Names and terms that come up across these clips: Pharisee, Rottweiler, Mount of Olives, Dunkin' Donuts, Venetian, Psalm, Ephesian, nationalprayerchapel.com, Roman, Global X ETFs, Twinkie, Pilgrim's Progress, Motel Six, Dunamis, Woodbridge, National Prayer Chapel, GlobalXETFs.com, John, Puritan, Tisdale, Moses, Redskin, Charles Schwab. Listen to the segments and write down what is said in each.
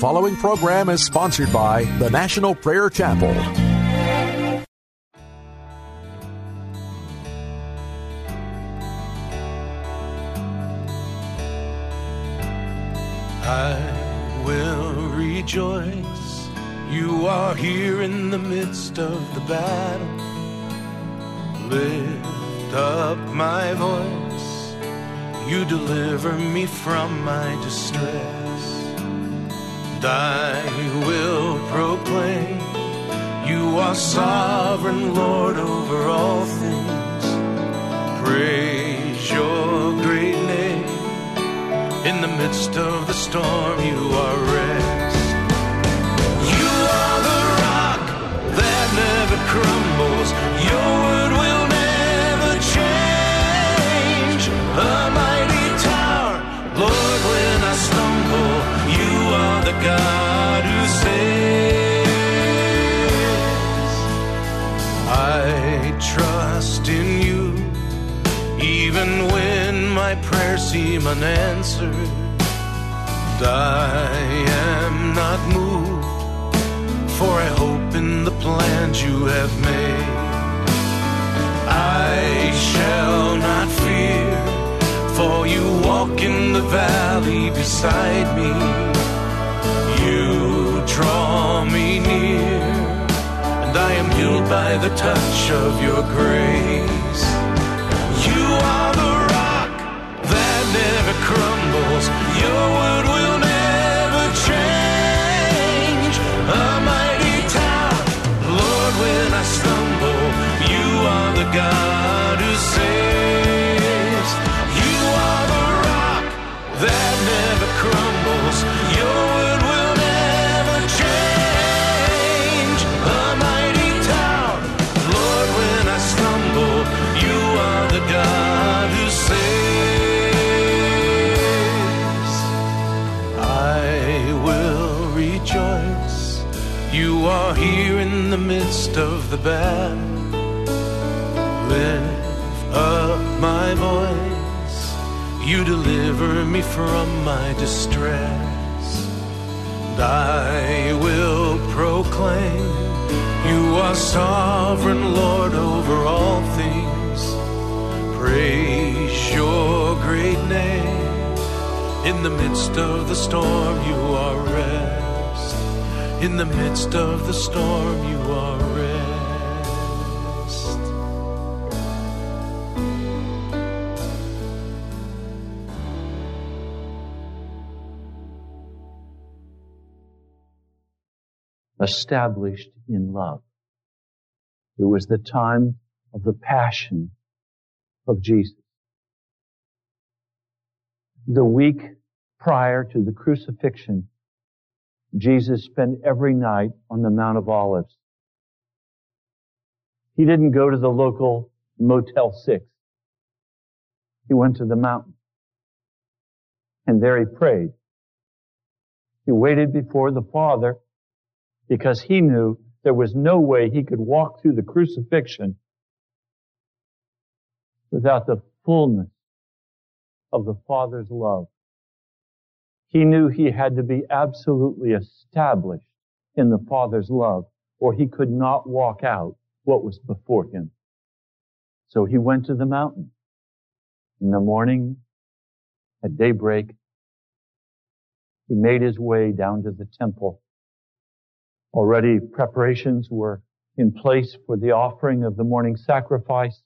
following program is sponsored by the National Prayer Chapel. I will rejoice. You are here in the midst of the battle. Lift up my voice. You deliver me from my distress. And I will proclaim you are sovereign Lord over all things. Praise your great name. In the midst of the storm, you are rest. You are the rock that never crumbles. Your word will never change. A mighty tower, Lord, when I stumble, you are the God who saves. I trust in you, even when my prayers seem unanswered. I am not moved, for I hope in the plans you have made. I shall not fear, for you walk in the valley beside me. You draw me near, and I am healed by the touch of your grace. You are the never crumbles. Your word will never change. A mighty tower, Lord, when I stumble, you are the God who saves. You are the rock that never crumbles. Your word will never change. A mighty tower, Lord, when I stumble, you are the God who saves. You are here in the midst of the battle. Lift up my voice. You deliver me from my distress. And I will proclaim you are sovereign Lord over all things. Praise your great name. In the midst of the storm, you are rest. In the midst of the storm, you are rest. Established in love. It was the time of the passion of Jesus. The week prior to the crucifixion, Jesus spent every night on the Mount of Olives. He didn't go to the local Motel 6. He went to the mountain. And there he prayed. He waited before the Father because he knew there was no way he could walk through the crucifixion without the fullness of the Father's love. He knew he had to be absolutely established in the Father's love, or he could not walk out what was before him. So he went to the mountain. In the morning, at daybreak, he made his way down to the temple. Already preparations were in place for the offering of the morning sacrifice.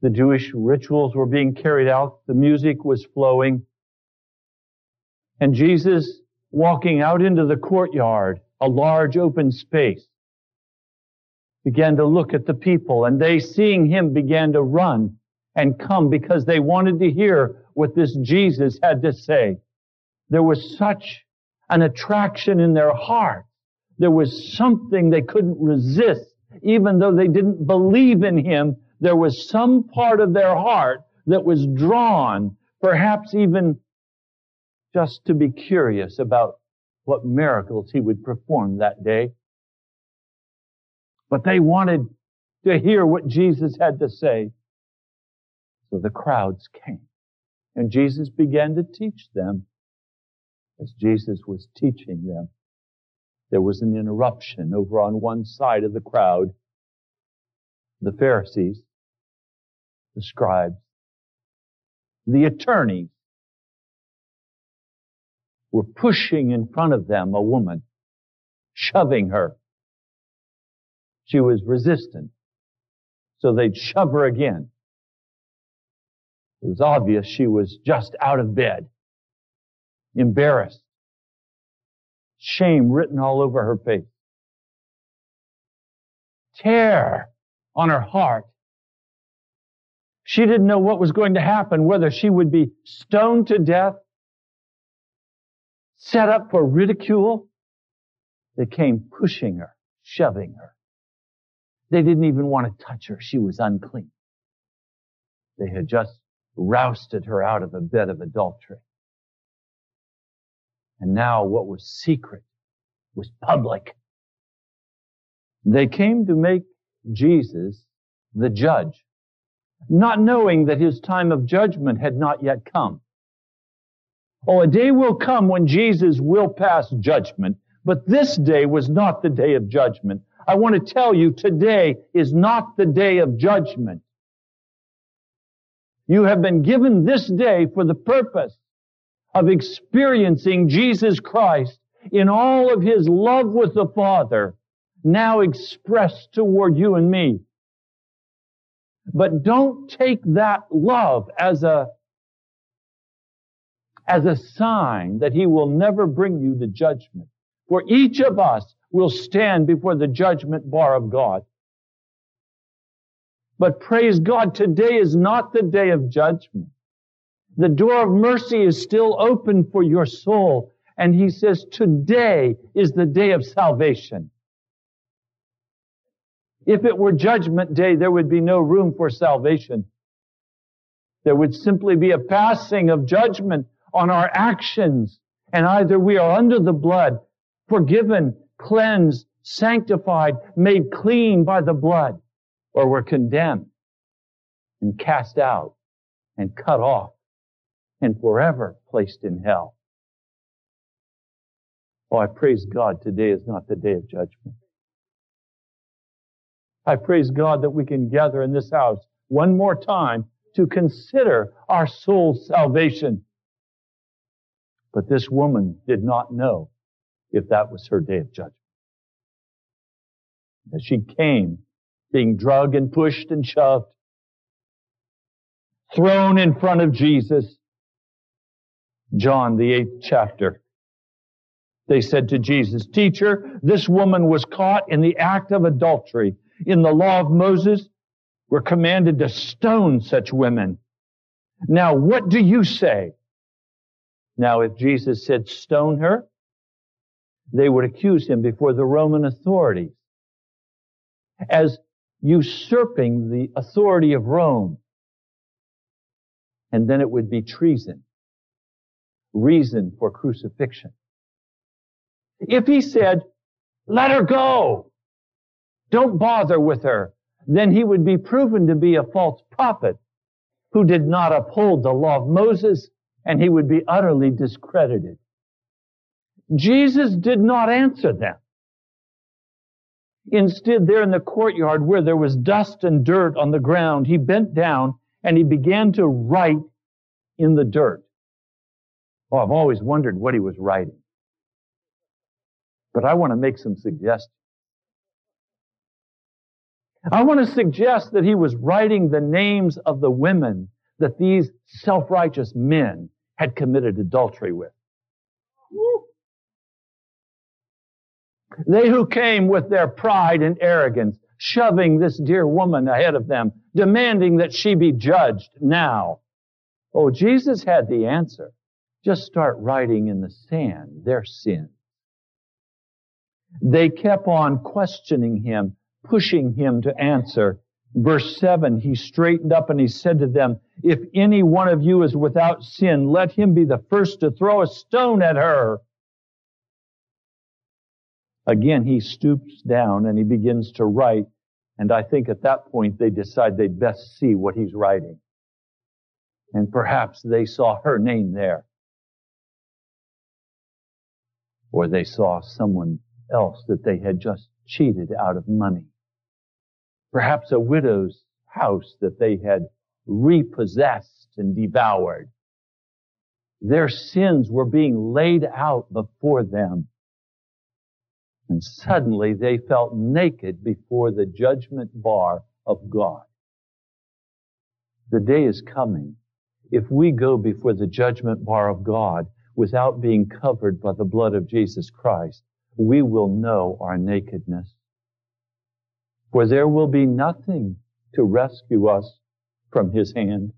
The Jewish rituals were being carried out. The music was flowing. And Jesus walking out into the courtyard, a large open space, began to look at the people, and they, seeing him, began to run and come because they wanted to hear what this Jesus had to say. There was such an attraction in their heart. There was something they couldn't resist. Even though they didn't believe in him, there was some part of their heart that was drawn, perhaps even just to be curious about what miracles he would perform that day. But they wanted to hear what Jesus had to say. So the crowds came, and Jesus began to teach them as Jesus was teaching them, there was an interruption over on one side of the crowd. The Pharisees, the scribes, the attorneys were pushing in front of them a woman, shoving her. She was resistant, so they'd shove her again. It was obvious she was just out of bed, embarrassed, shame written all over her face, tear on her heart. She didn't know what was going to happen, whether she would be stoned to death, set up for ridicule. They came pushing her, shoving her. They didn't even want to touch her. She was unclean. They had just rousted her out of a bed of adultery. And now what was secret was public. They came to make Jesus the judge, not knowing that his time of judgment had not yet come. Oh, a day will come when Jesus will pass judgment, but this day was not the day of judgment. I want to tell you, today is not the day of judgment. You have been given this day for the purpose of experiencing Jesus Christ in all of his love with the Father, now expressed toward you and me. But don't take that love as a sign that he will never bring you to judgment. For each of us will stand before the judgment bar of God. But praise God, today is not the day of judgment. The door of mercy is still open for your soul. And he says, today is the day of salvation. If it were judgment day, there would be no room for salvation. There would simply be a passing of judgment on our actions. And either we are under the blood, forgiven, cleansed, sanctified, made clean by the blood, or we're condemned and cast out and cut off and forever placed in hell. Oh, I praise God, today is not the day of judgment. I praise God that we can gather in this house one more time to consider our soul's salvation. But this woman did not know if that was her day of judgment. As she came, being drugged and pushed and shoved, thrown in front of Jesus. John, the 8th chapter. They said to Jesus, "Teacher, this woman was caught in the act of adultery. In the law of Moses, we're commanded to stone such women. Now, what do you say?" Now, if Jesus said, "Stone her," they would accuse him before the Roman authorities as usurping the authority of Rome. And then it would be treason, reason for crucifixion. If he said, "Let her go, don't bother with her," then he would be proven to be a false prophet who did not uphold the law of Moses, and he would be utterly discredited. Jesus did not answer them. Instead, there in the courtyard where there was dust and dirt on the ground, he bent down and he began to write in the dirt. Oh, I've always wondered what he was writing. But I want to make some suggestions. I want to suggest that he was writing the names of the women that these self-righteous men had committed adultery with. They who came with their pride and arrogance, shoving this dear woman ahead of them, demanding that she be judged now. Oh, Jesus had the answer. Just start writing in the sand their sin. They kept on questioning him, pushing him to answer. Verse 7, he straightened up and he said to them, "If any one of you is without sin, let him be the first to throw a stone at her." Again, he stoops down and he begins to write. And I think at that point, they decide they'd best see what he's writing. And perhaps they saw her name there. or they saw someone else that they had just cheated out of money. Perhaps a widow's house that they had repossessed and devoured. Their sins were being laid out before them. And suddenly they felt naked before the judgment bar of God. The day is coming. If we go before the judgment bar of God without being covered by the blood of Jesus Christ, we will know our nakedness. For there will be nothing to rescue us from His hand.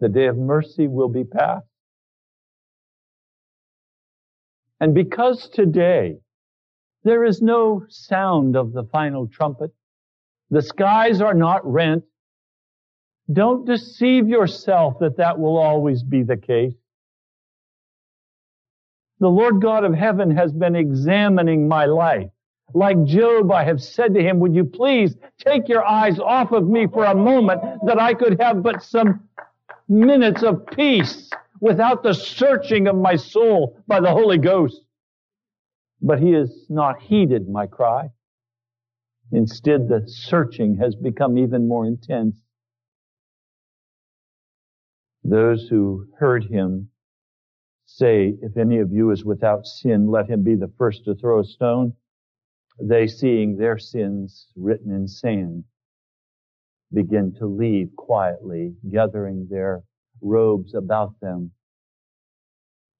The day of mercy will be past. And because today there is no sound of the final trumpet, the skies are not rent, don't deceive yourself that that will always be the case. The Lord God of heaven has been examining my life. Like Job, I have said to him, would you please take your eyes off of me for a moment that I could have but some minutes of peace without the searching of my soul by the Holy Ghost. But He has not heeded my cry. Instead, the searching has become even more intense. Those who heard Him say, if any of you is without sin, let him be the first to throw a stone. They, seeing their sins written in sand, begin to leave quietly, gathering their robes about them.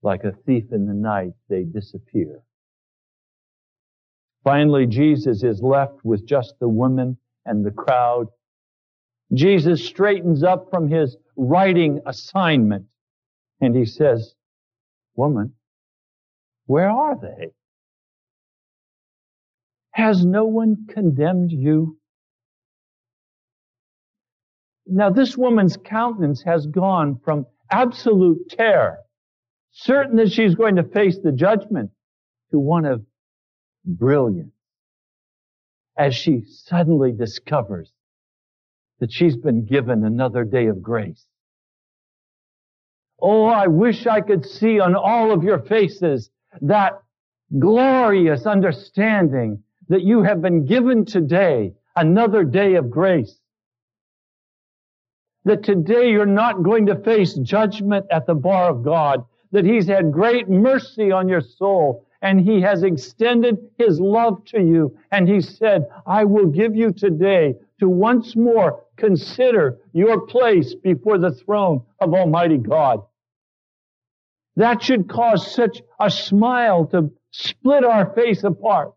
Like a thief in the night, they disappear. Finally, Jesus is left with just the woman and the crowd. Jesus straightens up from His writing assignment, and He says, woman, where are they? Has no one condemned you? Now, this woman's countenance has gone from absolute terror, certain that she's going to face the judgment, to one of brilliance, as she suddenly discovers that she's been given another day of grace. Oh, I wish I could see on all of your faces that glorious understanding that you have been given today, another day of grace. That today you're not going to face judgment at the bar of God, that He's had great mercy on your soul, and He has extended His love to you. And He said, I will give you today to once more consider your place before the throne of Almighty God. That should cause such a smile to split our face apart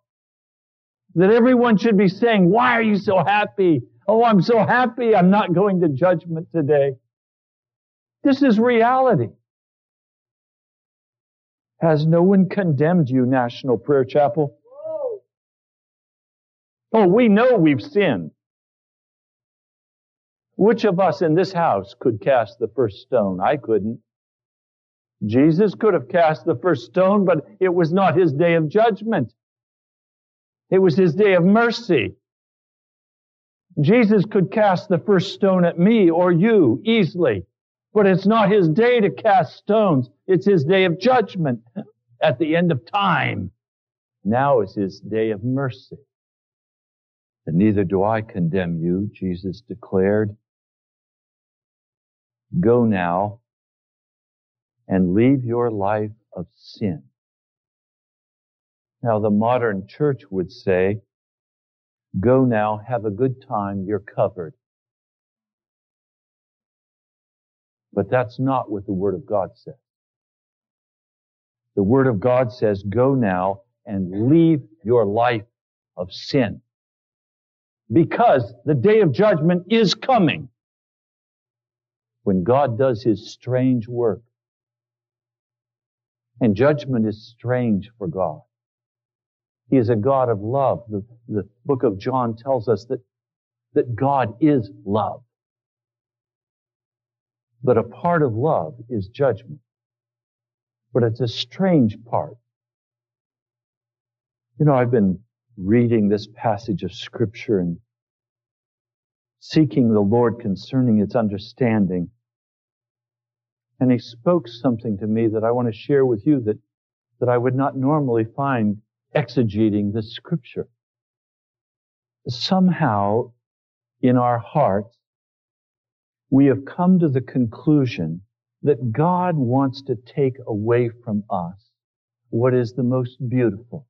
that everyone should be saying, why are you so happy? Oh, I'm so happy I'm not going to judgment today. This is reality. Has no one condemned you, National Prayer Chapel? Oh, we know we've sinned. Which of us in this house could cast the first stone? I couldn't. Jesus could have cast the first stone, but it was not His day of judgment. It was His day of mercy. Jesus could cast the first stone at me or you easily, but it's not His day to cast stones. It's His day of judgment at the end of time. Now is His day of mercy. And neither do I condemn you, Jesus declared. Go now and leave your life of sin. Now the modern church would say, go now, have a good time, you're covered. But that's not what the Word of God says. The Word of God says, go now and leave your life of sin. Because the day of judgment is coming. When God does His strange work. And judgment is strange for God. He is a God of love. The book of John tells us that God is love. But a part of love is judgment. But it's a strange part. You know, I've been reading this passage of Scripture and seeking the Lord concerning its understanding. And He spoke something to me that I want to share with you that that I would not normally find exegeting this scripture. Somehow, in our hearts, we have come to the conclusion that God wants to take away from us what is the most beautiful.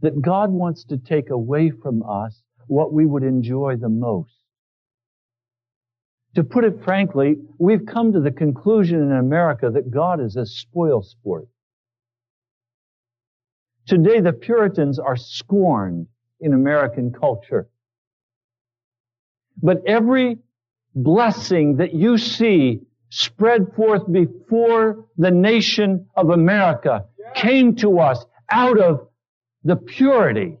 That God wants to take away from us what we would enjoy the most. To put it frankly, we've come to the conclusion in America that God is a spoil sport. Today, the Puritans are scorned in American culture. But every blessing that you see spread forth before the nation of America came to us out of the purity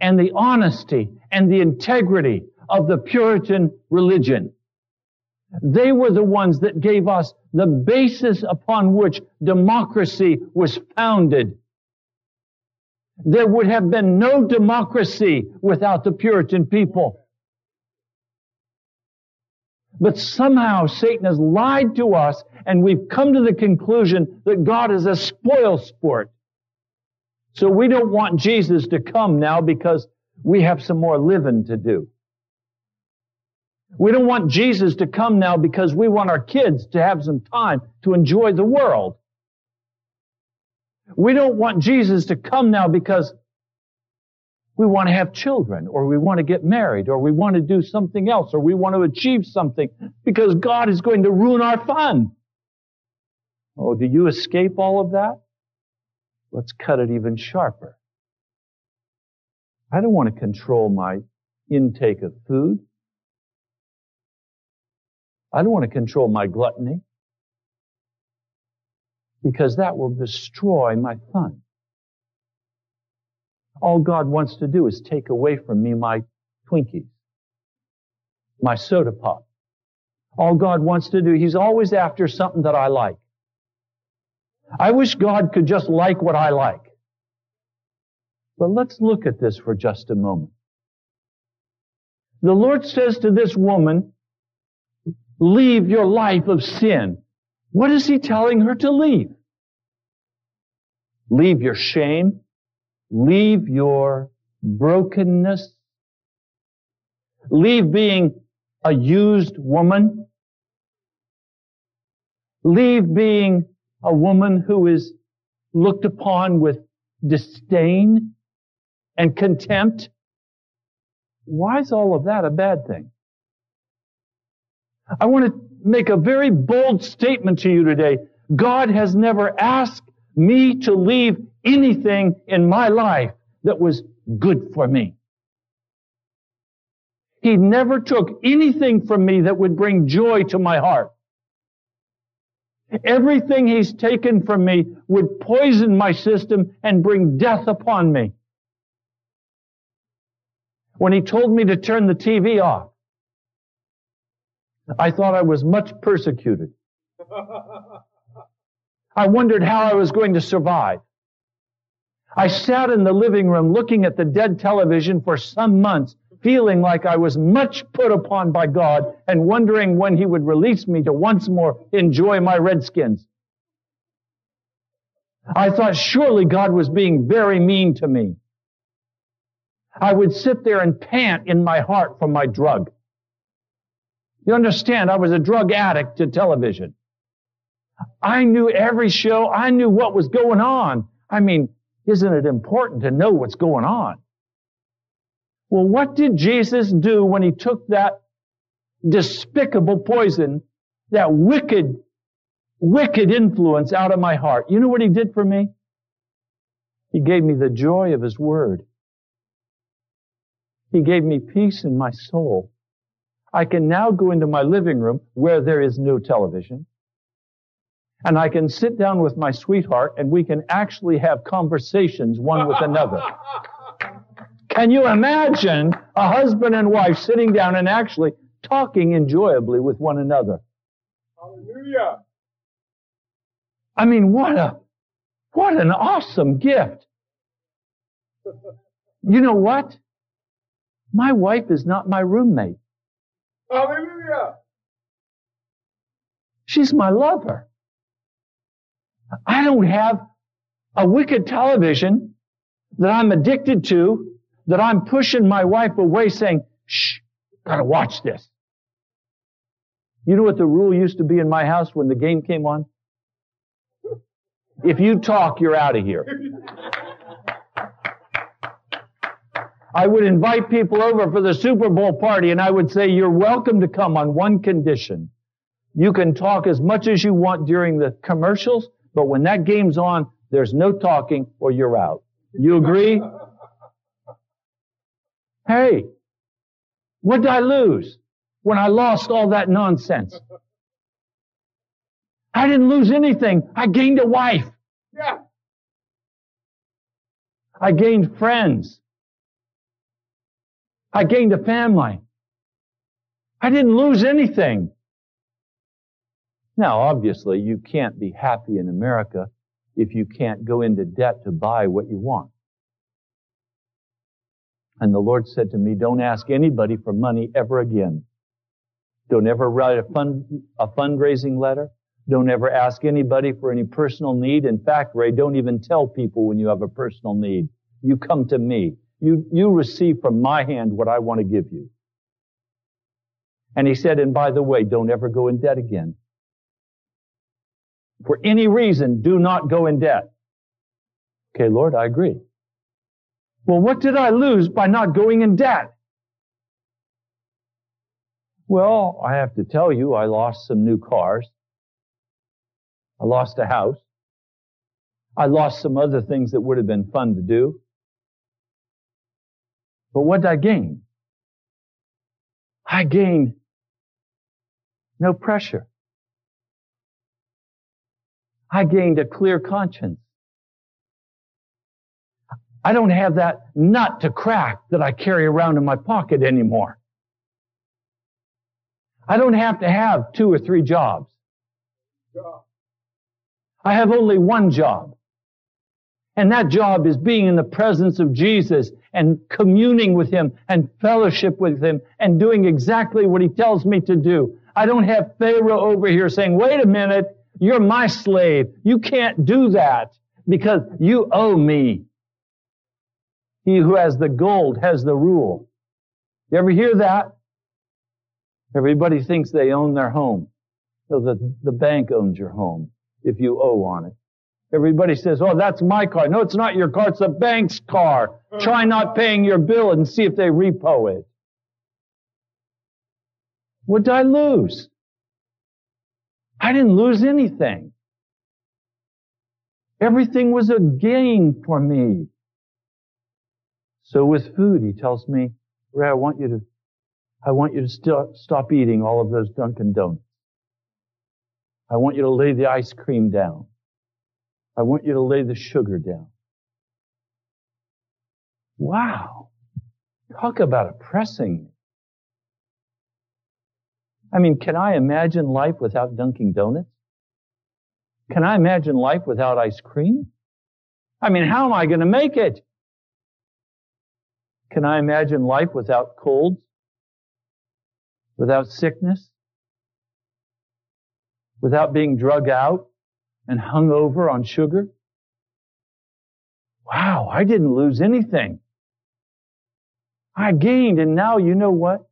and the honesty and the integrity of the Puritan religion. They were the ones that gave us the basis upon which democracy was founded. There would have been no democracy without the Puritan people. But somehow Satan has lied to us, and we've come to the conclusion that God is a spoil sport. So we don't want Jesus to come now because we have some more living to do. We don't want Jesus to come now because we want our kids to have some time to enjoy the world. We don't want Jesus to come now because we want to have children, or we want to get married, or we want to do something else, or we want to achieve something, because God is going to ruin our fun. Oh, do you escape all of that? Let's cut it even sharper. I don't want to control my intake of food. I don't want to control my gluttony, because that will destroy my fun. All God wants to do is take away from me my Twinkies, my soda pop. All God wants to do, He's always after something that I like. I wish God could just like what I like. But let's look at this for just a moment. The Lord says to this woman, leave your life of sin. What is He telling her to leave? Leave your shame. Leave your brokenness. Leave being a used woman. Leave being a woman who is looked upon with disdain and contempt. Why is all of that a bad thing? I want to make a very bold statement to you today. God has never asked me to leave anything in my life that was good for me. He never took anything from me that would bring joy to my heart. Everything He's taken from me would poison my system and bring death upon me. When He told me to turn the TV off, I thought I was much persecuted. I wondered how I was going to survive. I sat in the living room looking at the dead television for some months, feeling like I was much put upon by God and wondering when He would release me to once more enjoy my Redskins. I thought surely God was being very mean to me. I would sit there and pant in my heart for my drug. You understand, I was a drug addict to television. I knew every show. I knew what was going on. I mean, isn't it important to know what's going on? Well, what did Jesus do when He took that despicable poison, that wicked influence out of my heart? You know what He did for me? He gave me the joy of His word. He gave me peace in my soul. I can now go into my living room where there is no television, and I can sit down with my sweetheart, and we can actually have conversations one with another. Can you imagine a husband and wife sitting down and actually talking enjoyably with one another? Hallelujah! I mean, what an awesome gift. You know what? My wife is not my roommate. Hallelujah! She's my lover. I don't have a wicked television that I'm addicted to, that I'm pushing my wife away saying, shh, gotta watch this. You know what the rule used to be in my house when the game came on? If you talk, you're out of here. I would invite people over for the Super Bowl party, and I would say, you're welcome to come on one condition. You can talk as much as you want during the commercials, but when that game's on, there's no talking or you're out. You agree? Hey, what did I lose when I lost all that nonsense? I didn't lose anything. I gained a wife. Yeah. I gained friends. I gained a family. I didn't lose anything. Now, obviously, you can't be happy in America if you can't go into debt to buy what you want. And the Lord said to me, don't ask anybody for money ever again. Don't ever write a fundraising letter. Don't ever ask anybody for any personal need. In fact, Ray, don't even tell people when you have a personal need. You come to me. You receive from my hand what I want to give you. And he said, and by the way, don't ever go in debt again. For any reason, do not go in debt. Okay, Lord, I agree. Well, what did I lose by not going in debt? Well, I have to tell you, I lost some new cars. I lost a house. I lost some other things that would have been fun to do. But what did I gain? I gained no pressure. I gained a clear conscience. I don't have that nut to crack that I carry around in my pocket anymore. I don't have to have 2 or 3 jobs. I have only one job. And that job is being in the presence of Jesus and communing with him and fellowship with him and doing exactly what he tells me to do. I don't have Pharaoh over here saying, wait a minute, you're my slave. You can't do that because you owe me. He who has the gold has the rule. You ever hear that? Everybody thinks they own their home. So the bank owns your home if you owe on it. Everybody says, oh, that's my car. No, it's not your car. It's the bank's car. Try not paying your bill and see if they repo it. What did I lose? I didn't lose anything. Everything was a gain for me. So with food, he tells me, Ray, I want you to stop eating all of those Dunkin' Donuts. I want you to lay the ice cream down. I want you to lay the sugar down. Wow. Talk about oppressing. I mean, can I imagine life without Dunkin' Donuts? Can I imagine life without ice cream? I mean, how am I going to make it? Can I imagine life without colds? Without sickness? Without being drug out and hung over on sugar? Wow, I didn't lose anything. I gained, and now you know what?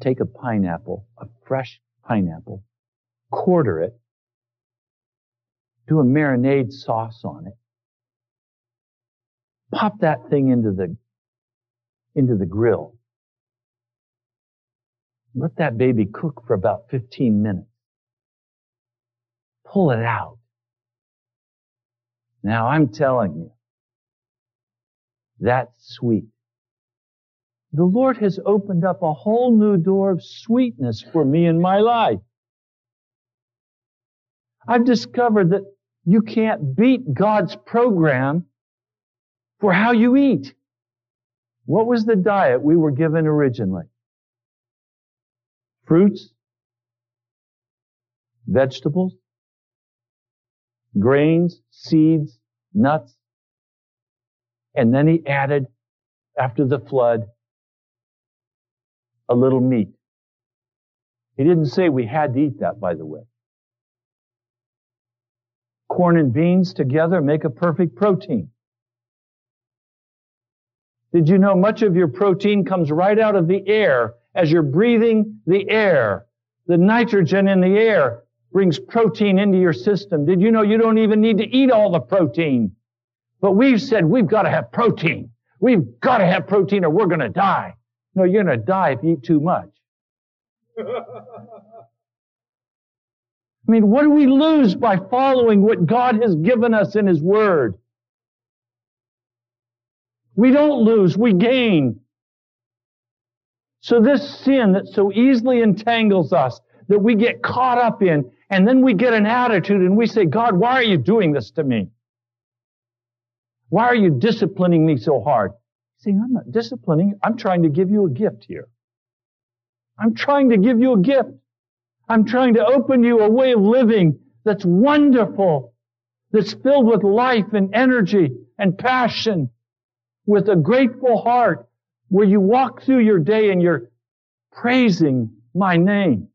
Take a pineapple, a fresh pineapple, quarter it, do a marinade sauce on it, pop that thing into the grill. Let that baby cook for about 15 minutes. Pull it out. Now I'm telling you, that's sweet. The Lord has opened up a whole new door of sweetness for me in my life. I've discovered that you can't beat God's program for how you eat. What was the diet we were given originally? Fruits, vegetables, grains, seeds, nuts. And then he added, after the flood, a little meat. He didn't say we had to eat that, by the way. Corn and beans together make a perfect protein. Did you know much of your protein comes right out of the air? As you're breathing the air, the nitrogen in the air brings protein into your system. Did you know you don't even need to eat all the protein? But we've said we've got to have protein. We've got to have protein or we're going to die. No, you're going to die if you eat too much. I mean, what do we lose by following what God has given us in His Word? We don't lose, we gain. So this sin that so easily entangles us, that we get caught up in, and then we get an attitude and we say, God, why are you doing this to me? Why are you disciplining me so hard? See, I'm not disciplining you. I'm trying to give you a gift here. I'm trying to give you a gift. I'm trying to open you a way of living that's wonderful, that's filled with life and energy and passion, with a grateful heart, where you walk through your day and you're praising my name.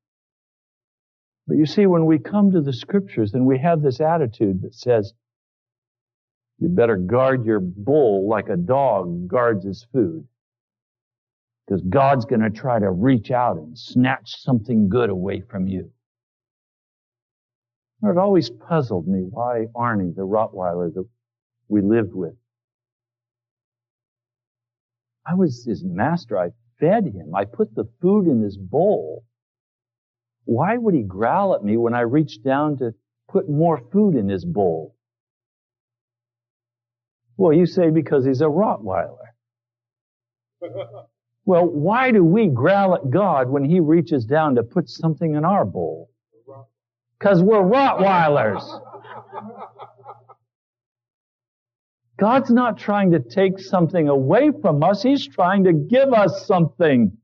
But you see, when we come to the Scriptures and we have this attitude that says, you better guard your bull like a dog guards his food, because God's going to try to reach out and snatch something good away from you. It always puzzled me why Arnie, the Rottweiler that we lived with, I was his master. I fed him. I put the food in his bowl. Why would he growl at me when I reached down to put more food in his bowl? Well, you say because he's a Rottweiler. Well, why do we growl at God when He reaches down to put something in our bowl? Because we're Rottweilers. God's not trying to take something away from us. He's trying to give us something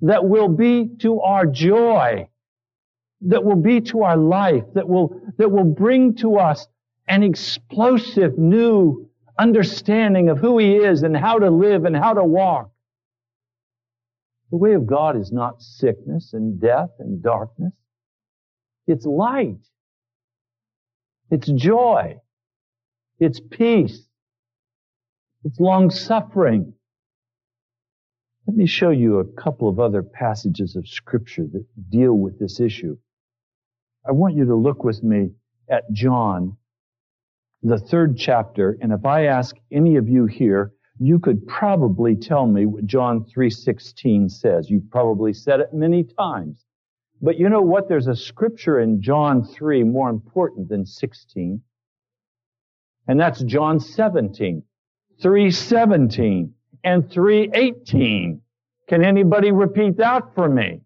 that will be to our joy, that will be to our life, that will bring to us an explosive new understanding of who He is and how to live and how to walk. The way of God is not sickness and death and darkness. It's light. It's joy. It's peace. It's long-suffering. Let me show you a couple of other passages of Scripture that deal with this issue. I want you to look with me at John, the 3rd chapter, and if I ask any of you here, you could probably tell me what John 3:16 says. You've probably said it many times. But you know what? There's a Scripture in John 3 more important than 16. And that's John 17, 3:17, and 3:18. Can anybody repeat that for me?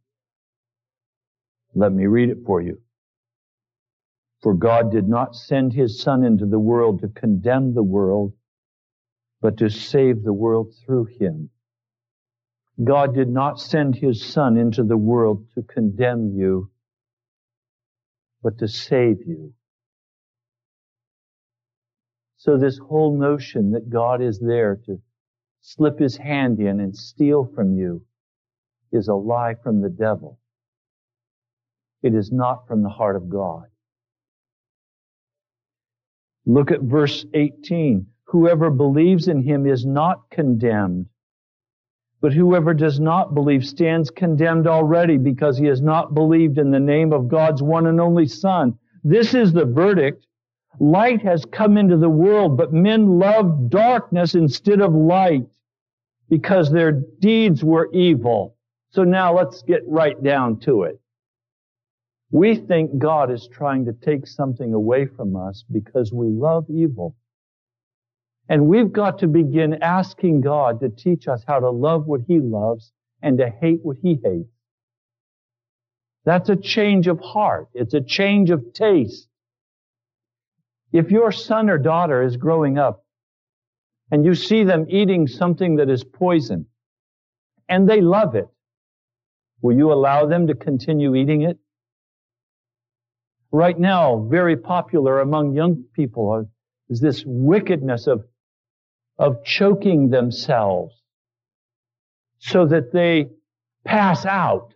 Let me read it for you. For God did not send His Son into the world to condemn the world, but to save the world through Him. God did not send His Son into the world to condemn you, but to save you. So this whole notion that God is there to slip His hand in and steal from you is a lie from the devil. It is not from the heart of God. Look at verse 18. Whoever believes in Him is not condemned, but whoever does not believe stands condemned already, because he has not believed in the name of God's one and only Son. This is the verdict. Light has come into the world, but men loved darkness instead of light, because their deeds were evil. So now let's get right down to it. We think God is trying to take something away from us because we love evil. And we've got to begin asking God to teach us how to love what He loves and to hate what He hates. That's a change of heart. It's a change of taste. If your son or daughter is growing up and you see them eating something that is poison and they love it, will you allow them to continue eating it? Right now, very popular among young people is this wickedness of choking themselves so that they pass out.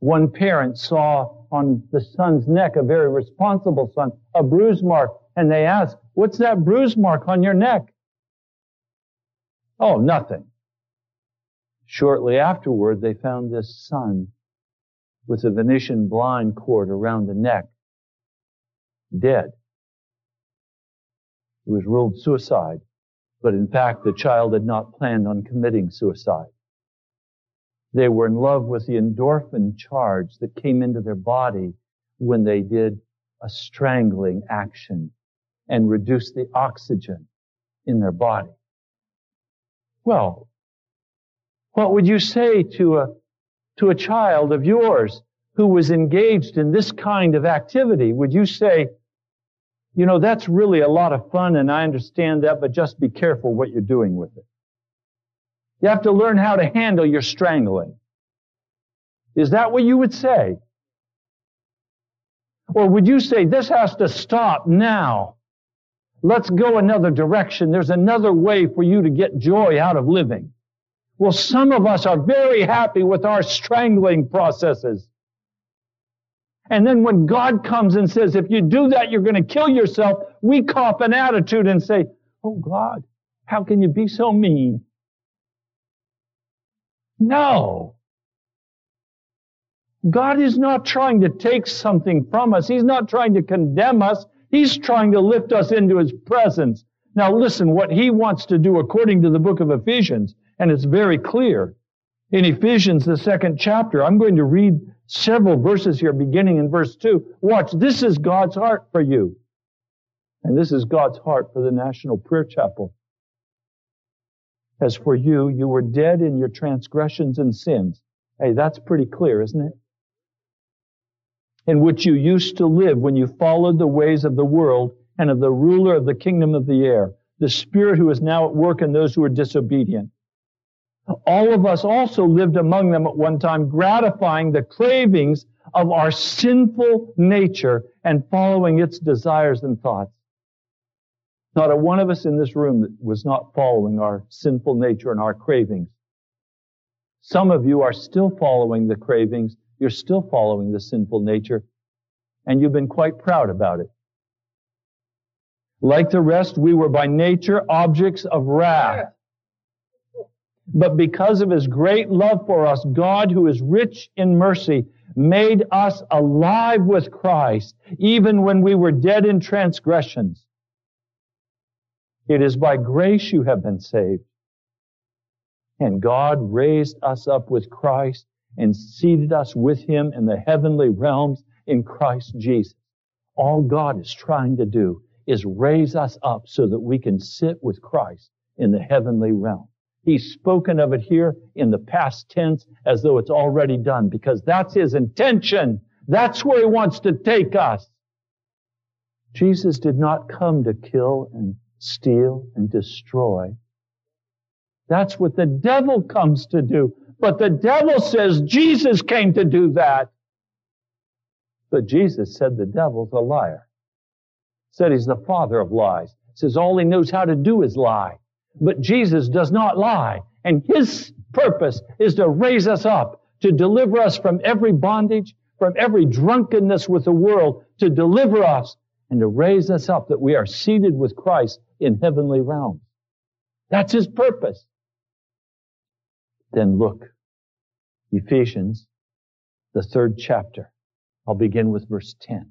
One parent saw on the son's neck, a very responsible son, a bruise mark. And they ask, what's that bruise mark on your neck? Oh, nothing. Shortly afterward, they found this son with a Venetian blind cord around the neck, dead. He was ruled suicide, but in fact, the child had not planned on committing suicide. They were in love with the endorphin charge that came into their body when they did a strangling action and reduced the oxygen in their body. Well, what would you say to a child of yours who was engaged in this kind of activity? Would you say, you know, that's really a lot of fun and I understand that, but just be careful what you're doing with it. You have to learn how to handle your strangling. Is that what you would say? Or would you say, this has to stop now? Let's go another direction. There's another way for you to get joy out of living. Well, some of us are very happy with our strangling processes. And then when God comes and says, if you do that, you're going to kill yourself, we cop an attitude and say, oh, God, how can you be so mean? No. God is not trying to take something from us. He's not trying to condemn us. He's trying to lift us into His presence. Now listen, what He wants to do according to the book of Ephesians, and it's very clear. In Ephesians, the 2nd chapter, I'm going to read several verses here, beginning in verse 2. Watch, this is God's heart for you. And this is God's heart for the National Prayer Chapel. As for you, you were dead in your transgressions and sins. Hey, that's pretty clear, isn't it? In which you used to live when you followed the ways of the world and of the ruler of the kingdom of the air, the spirit who is now at work in those who are disobedient. All of us also lived among them at one time, gratifying the cravings of our sinful nature and following its desires and thoughts. Not a one of us in this room that was not following our sinful nature and our cravings. Some of you are still following the cravings. You're still following the sinful nature, and you've been quite proud about it. Like the rest, we were by nature objects of wrath. But because of His great love for us, God, who is rich in mercy, made us alive with Christ, even when we were dead in transgressions. It is by grace you have been saved. And God raised us up with Christ and seated us with Him in the heavenly realms in Christ Jesus. All God is trying to do is raise us up so that we can sit with Christ in the heavenly realm. He's spoken of it here in the past tense as though it's already done because that's His intention. That's where He wants to take us. Jesus did not come to kill and steal and destroy. That's what the devil comes to do. But the devil says Jesus came to do that. But Jesus said the devil's a liar. Said he's the father of lies. Says all he knows how to do is lie. But Jesus does not lie. And His purpose is to raise us up, to deliver us from every bondage, from every drunkenness with the world, to deliver us and to raise us up that we are seated with Christ in heavenly realms. That's His purpose. Then look, Ephesians, the 3rd chapter. I'll begin with verse 10.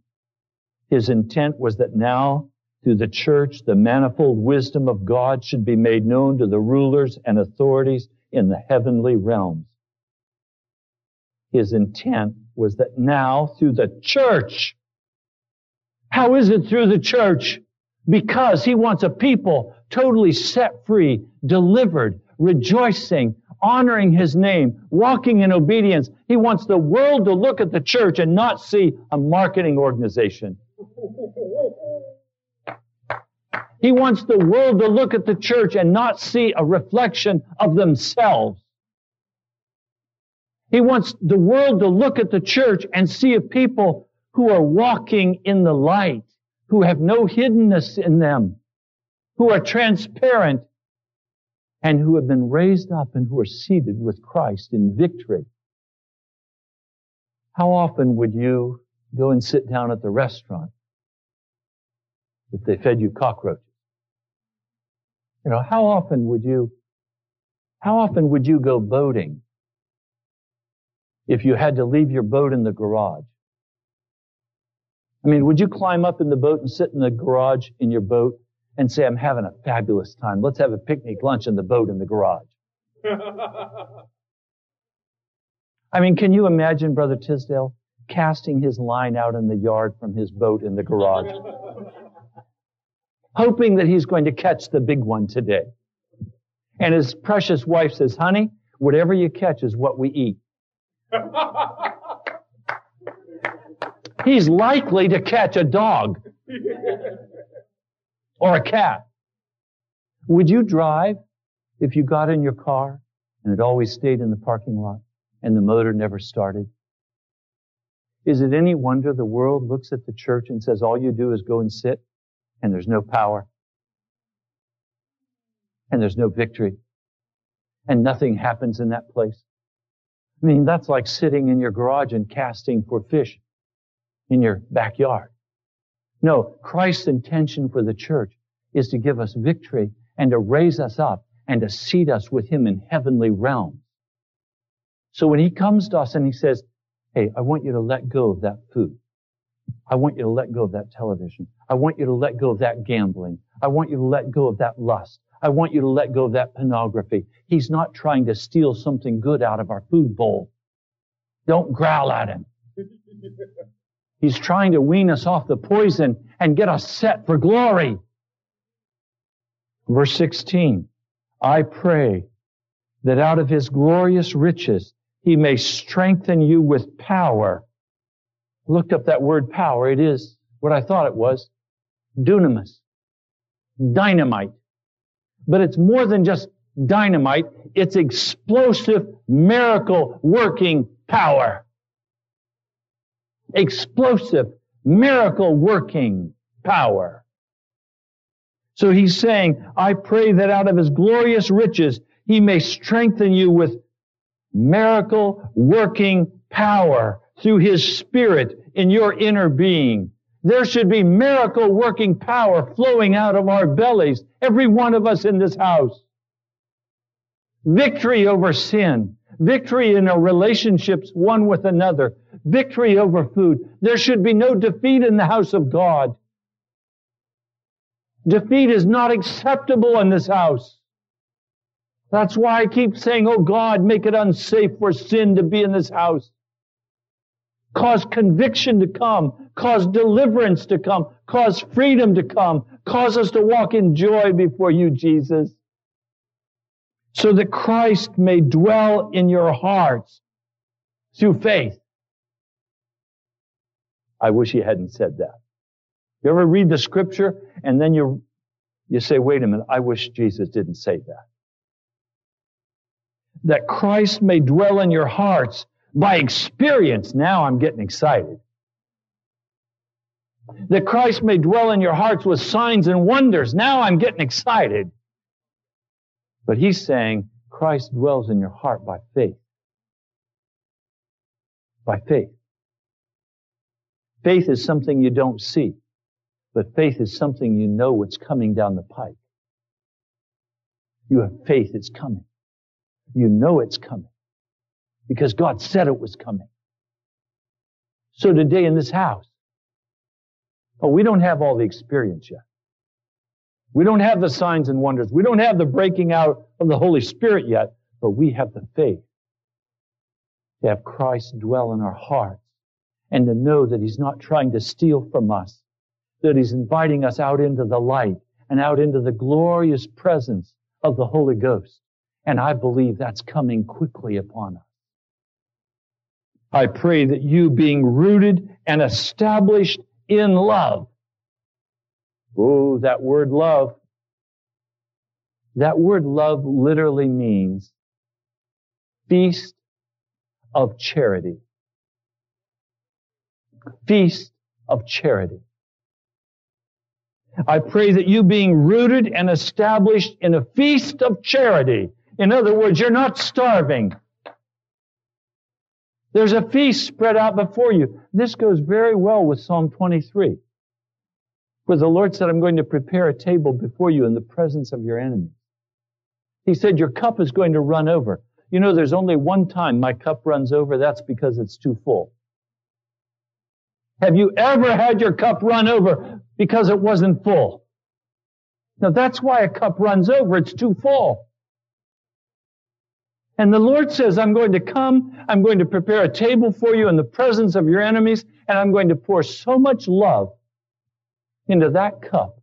His intent was that now, through the church, the manifold wisdom of God should be made known to the rulers and authorities in the heavenly realms. His intent was that now, through the church. How is it through the church? Because He wants a people totally set free, delivered, rejoicing, honoring His name, walking in obedience. He wants the world to look at the church and not see a marketing organization. He wants the world to look at the church and not see a reflection of themselves. He wants the world to look at the church and see a people who are walking in the light, who have no hiddenness in them, who are transparent, and who have been raised up and who are seated with Christ in victory. How often would you go and sit down at the restaurant if they fed you cockroaches? You know, how often would you go boating if you had to leave your boat in the garage? I mean, would you climb up in the boat and sit in the garage in your boat and say, I'm having a fabulous time. Let's have a picnic lunch in the boat in the garage. I mean, can you imagine Brother Tisdale casting his line out in the yard from his boat in the garage, hoping that he's going to catch the big one today? And his precious wife says, honey, whatever you catch is what we eat. He's likely to catch a dog or a cat. Would you drive if you got in your car and it always stayed in the parking lot and the motor never started? Is it any wonder the world looks at the church and says, all you do is go and sit and there's no power? And there's no victory. And nothing happens in that place. I mean, that's like sitting in your garage and casting for fish in your backyard. No, Christ's intention for the church is to give us victory and to raise us up and to seat us with him in heavenly realms. So when he comes to us and he says, hey, I want you to let go of that food. I want you to let go of that television. I want you to let go of that gambling. I want you to let go of that lust. I want you to let go of that pornography. He's not trying to steal something good out of our food bowl. Don't growl at him. He's trying to wean us off the poison and get us set for glory. Verse 16, I pray that out of his glorious riches he may strengthen you with power. Looked up that word power. It is what I thought it was. Dunamis. Dynamite. But it's more than just dynamite. It's explosive, miracle-working power. Explosive, miracle-working power. So he's saying, I pray that out of his glorious riches, he may strengthen you with miracle-working power through his Spirit in your inner being. There should be miracle-working power flowing out of our bellies, every one of us in this house. Victory over sin. Victory in our relationships one with another. Victory over food. There should be no defeat in the house of God. Defeat is not acceptable in this house. That's why I keep saying, oh God, make it unsafe for sin to be in this house. Cause conviction to come, cause deliverance to come, cause freedom to come, cause us to walk in joy before you, Jesus, so that Christ may dwell in your hearts through faith. I wish he hadn't said that. You ever read the scripture and then you say, wait a minute, I wish Jesus didn't say that. That Christ may dwell in your hearts by experience. Now I'm getting excited. That Christ may dwell in your hearts with signs and wonders. Now I'm getting excited. But he's saying Christ dwells in your heart by faith. By faith. Faith is something you don't see, but faith is something you know what's coming down the pike. You have faith it's coming. You know it's coming. Because God said it was coming. So today in this house, we don't have all the experience yet. We don't have the signs and wonders. We don't have the breaking out of the Holy Spirit yet, but we have the faith to have Christ dwell in our hearts and to know that he's not trying to steal from us, that he's inviting us out into the light and out into the glorious presence of the Holy Ghost. And I believe that's coming quickly upon us. I pray that you, being rooted and established in love. Oh, that word love. That word love literally means feast of charity. Feast of charity. I pray that you, being rooted and established in a feast of charity. In other words, you're not starving. There's a feast spread out before you. This goes very well with Psalm 23, where the Lord said, I'm going to prepare a table before you in the presence of your enemies. He said, your cup is going to run over. You know, there's only one time my cup runs over. That's because it's too full. Have you ever had your cup run over because it wasn't full? Now, that's why a cup runs over. It's too full. And the Lord says, I'm going to come. I'm going to prepare a table for you in the presence of your enemies. And I'm going to pour so much love into that cup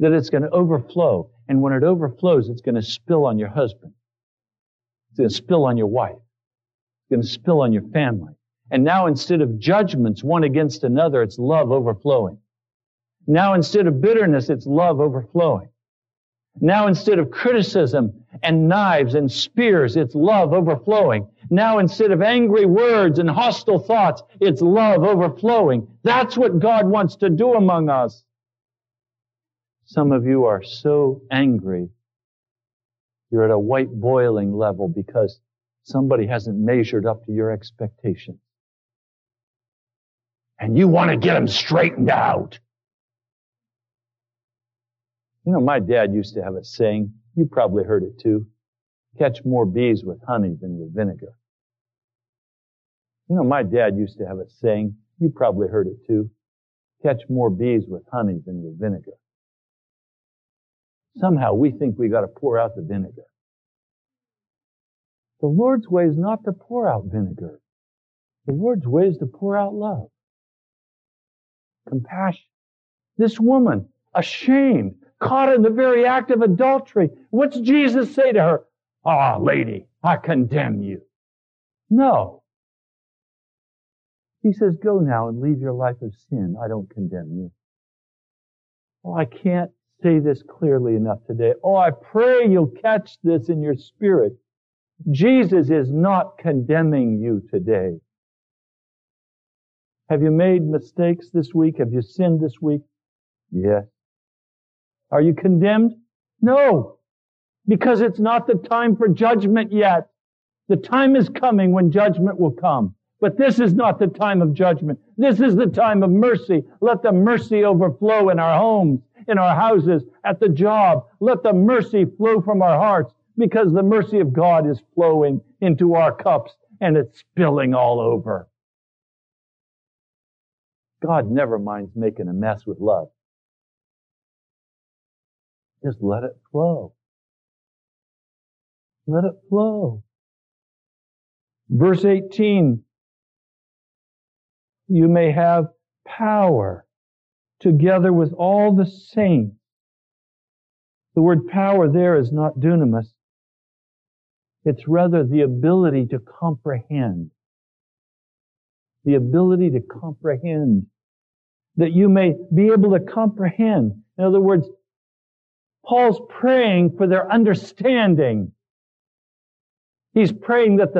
that it's going to overflow. And when it overflows, it's going to spill on your husband. It's going to spill on your wife. It's going to spill on your family. And now instead of judgments one against another, it's love overflowing. Now instead of bitterness, it's love overflowing. Now instead of criticism and knives and spears, it's love overflowing. Now instead of angry words and hostile thoughts, it's love overflowing. That's what God wants to do among us. Some of you are so angry, you're at a white boiling level because somebody hasn't measured up to your expectations. And you want to get them straightened out. You know, my dad used to have a saying, you probably heard it too, catch more bees with honey than with vinegar. You know, my dad used to have a saying, you probably heard it too, catch more bees with honey than with vinegar. Somehow we think we got to pour out the vinegar. The Lord's way is not to pour out vinegar. The Lord's way is to pour out love, compassion. This woman, ashamed, caught in the very act of adultery. What's Jesus say to her? Ah, lady, I condemn you. No. He says, go now and leave your life of sin. I don't condemn you. Oh, I can't say this clearly enough today. Oh, I pray you'll catch this in your spirit. Jesus is not condemning you today. Have you made mistakes this week? Have you sinned this week? Yes. Are you condemned? No, because it's not the time for judgment yet. The time is coming when judgment will come. But this is not the time of judgment. This is the time of mercy. Let the mercy overflow in our homes, in our houses, at the job. Let the mercy flow from our hearts because the mercy of God is flowing into our cups and it's spilling all over. God never minds making a mess with love. Just let it flow. Let it flow. Verse 18. You may have power together with all the saints. The word power there is not dunamis. It's rather the ability to comprehend. The ability to comprehend. That you may be able to comprehend. In other words, Paul's praying for their understanding. He's praying that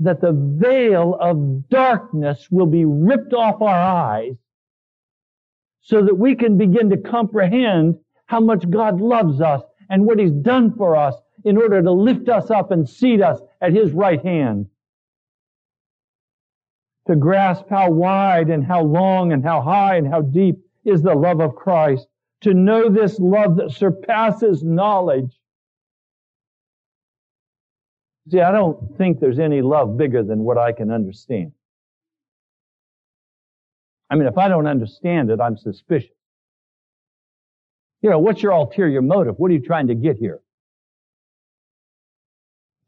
the veil of darkness will be ripped off our eyes so that we can begin to comprehend how much God loves us and what He's done for us in order to lift us up and seat us at His right hand. To grasp how wide and how long and how high and how deep is the love of Christ. To know this love that surpasses knowledge. See, I don't think there's any love bigger than what I can understand. I mean, if I don't understand it, I'm suspicious. You know, what's your ulterior motive? What are you trying to get here?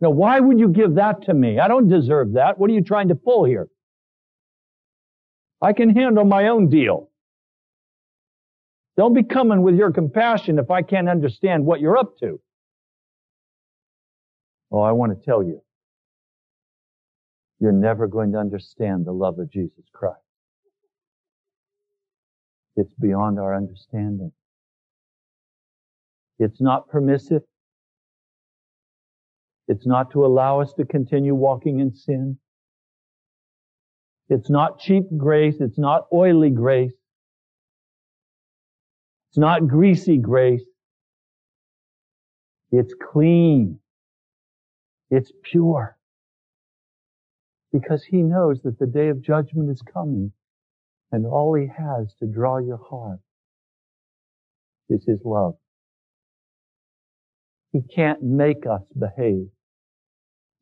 Now, why would you give that to me? I don't deserve that. What are you trying to pull here? I can handle my own deal. Don't be coming with your compassion if I can't understand what you're up to. Oh, I want to tell you, you're never going to understand the love of Jesus Christ. It's beyond our understanding. It's not permissive. It's not to allow us to continue walking in sin. It's not cheap grace. It's not oily grace. It's not greasy grace. It's clean. It's pure. because he knows that the day of judgment is coming, and all he has to draw your heart is his love. He can't make us behave.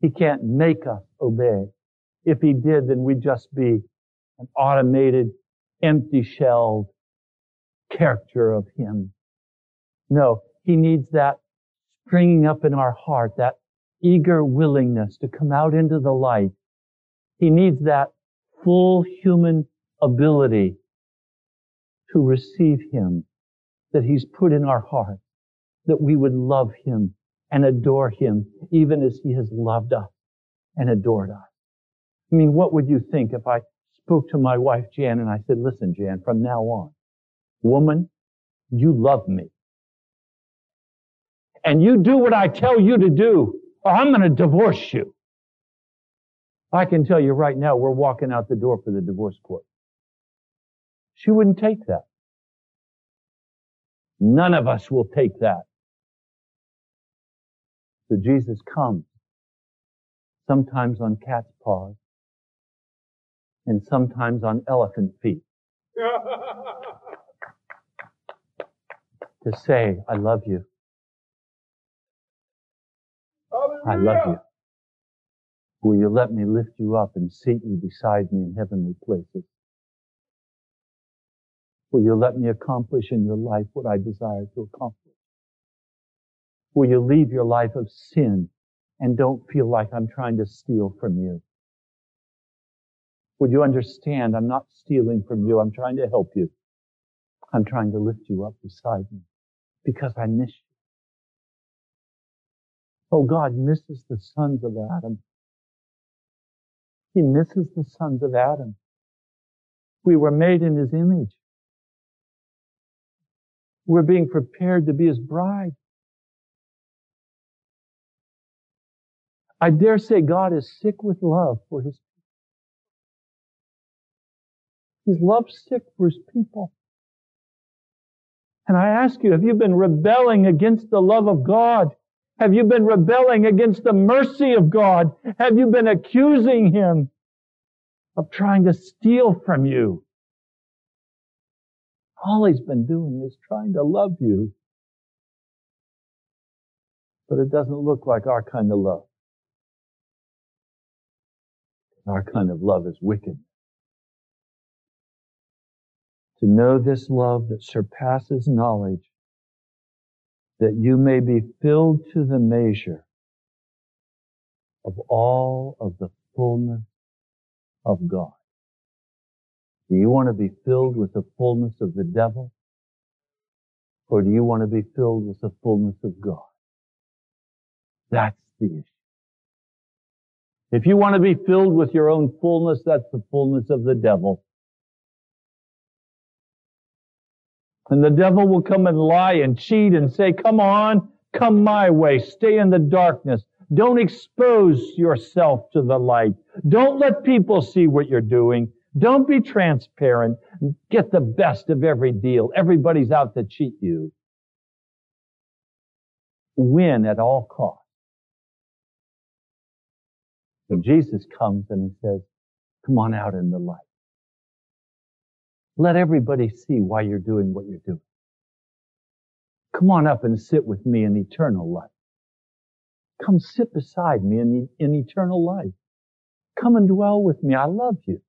He can't make us obey. If he did, then we'd just be an automated, empty-shelled character of him. No, he needs that springing up in our heart, that eager willingness to come out into the light. He needs that full human ability to receive him that he's put in our heart, that we would love him and adore him, even as he has loved us and adored us. I mean, what would you think if I spoke to my wife, Jan, and I said, listen, Jan, from now on, woman, you love me. And you do what I tell you to do, or I'm going to divorce you. I can tell you right now, we're walking out the door for the divorce court. She wouldn't take that. None of us will take that. So Jesus comes, sometimes on cat's paws, and sometimes on elephant feet, to say, I love you. I love you. Will you let me lift you up and seat you beside me in heavenly places? Will you let me accomplish in your life what I desire to accomplish? Will you leave your life of sin and don't feel like I'm trying to steal from you? Would you understand I'm not stealing from you? I'm trying to help you. I'm trying to lift you up beside me because I miss you. Oh, God misses the sons of Adam. He misses the sons of Adam. We were made in his image. We're being prepared to be his bride. I dare say God is sick with love for his people. He's lovesick for his people. And I ask you, have you been rebelling against the love of God? Have you been rebelling against the mercy of God? Have you been accusing him of trying to steal from you? All he's been doing is trying to love you. But it doesn't look like our kind of love. Our kind of love is wicked. To know this love that surpasses knowledge, that you may be filled to the measure of all of the fullness of God. Do you want to be filled with the fullness of the devil? Or do you want to be filled with the fullness of God? That's the issue. If you want to be filled with your own fullness, that's the fullness of the devil. And the devil will come and lie and cheat and say, come on, come my way. Stay in the darkness. Don't expose yourself to the light. Don't let people see what you're doing. Don't be transparent. Get the best of every deal. Everybody's out to cheat you. Win at all costs. So Jesus comes and he says, come on out in the light. Let everybody see why you're doing what you're doing. Come on up and sit with me in eternal life. Come sit beside me in eternal life. Come and dwell with me. I love you.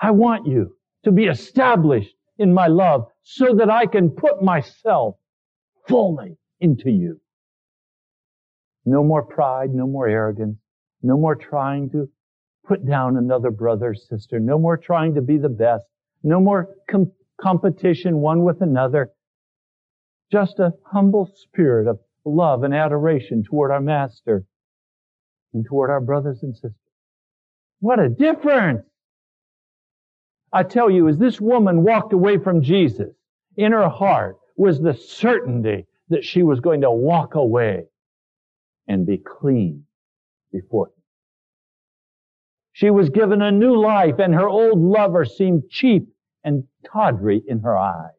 I want you to be established in my love so that I can put myself fully into you. No more pride, no more arrogance, no more trying to put down another brother or sister. No more trying to be the best. No more competition one with another. Just a humble spirit of love and adoration toward our Master and toward our brothers and sisters. What a difference! I tell you, as this woman walked away from Jesus, in her heart was the certainty that she was going to walk away and be clean before him. She was given a new life, and her old lover seemed cheap and tawdry in her eyes.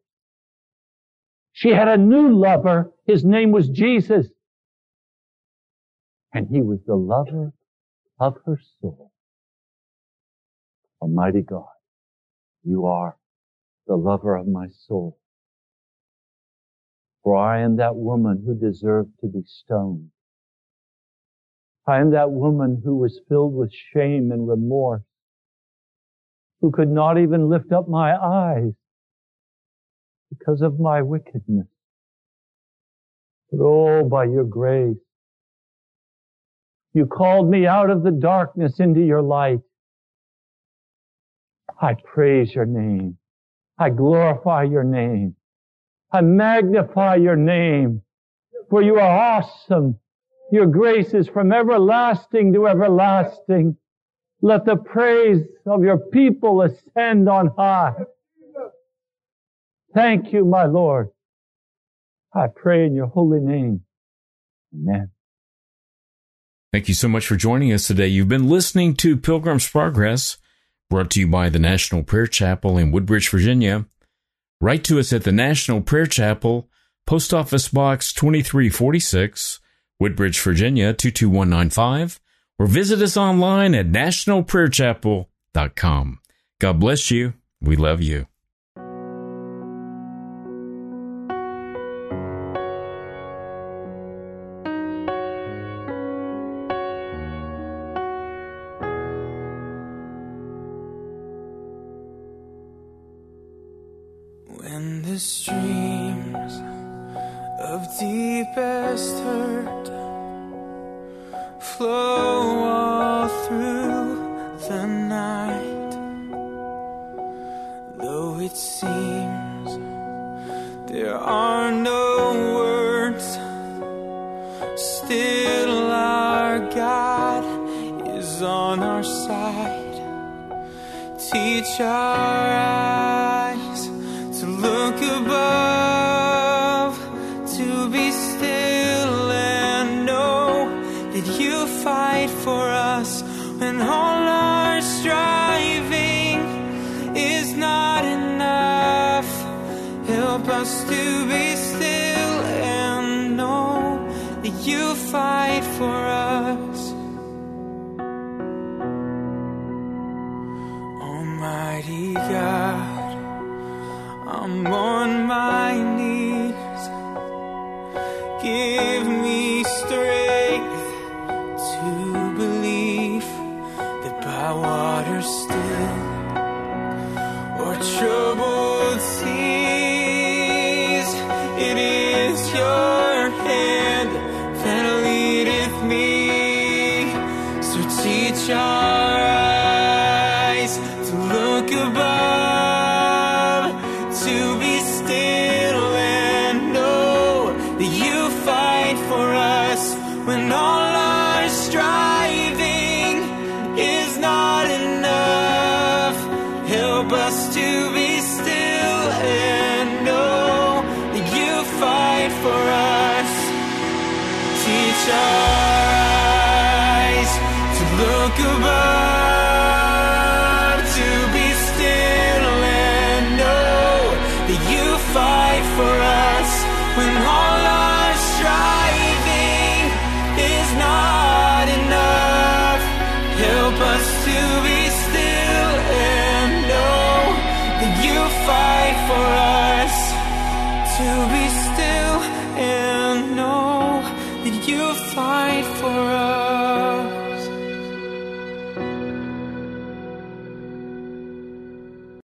She had a new lover. His name was Jesus. And he was the lover of her soul. Almighty God, you are the lover of my soul. For I am that woman who deserved to be stoned. I am that woman who was filled with shame and remorse, who could not even lift up my eyes because of my wickedness. But oh, by your grace, you called me out of the darkness into your light. I praise your name. I glorify your name. I magnify your name, for you are awesome. Your grace is from everlasting to everlasting. Let the praise of your people ascend on high. Thank you, my Lord. I pray in your holy name. Amen. Thank you so much for joining us today. You've been listening to Pilgrim's Progress, brought to you by the National Prayer Chapel in Woodbridge, Virginia. Write to us at the National Prayer Chapel, Post Office Box 2346, Woodbridge, Virginia 22195, or visit us online at nationalprayerchapel.com. God bless you. We love you. Streams of deepest hurt flow all through the night, though it seems there are no words, still our God is on our side. Teach our eyes to look above, to be still and know that you fight for us when all our striving is not enough. Help us to be still and know that you fight for us. Almighty God, I'm on my knees. Give me strength to believe that by water still or troubled seas, it is your hand that leadeth me. So teach our eyes to look above, to be still and know that you fight for us when all our striving is not enough. Help us to be still and know that you fight for us. Teach our eyes to look above, to be still and know that you fight for us when all our striving is not enough. Help us to be still and know that you fight for us. To be still and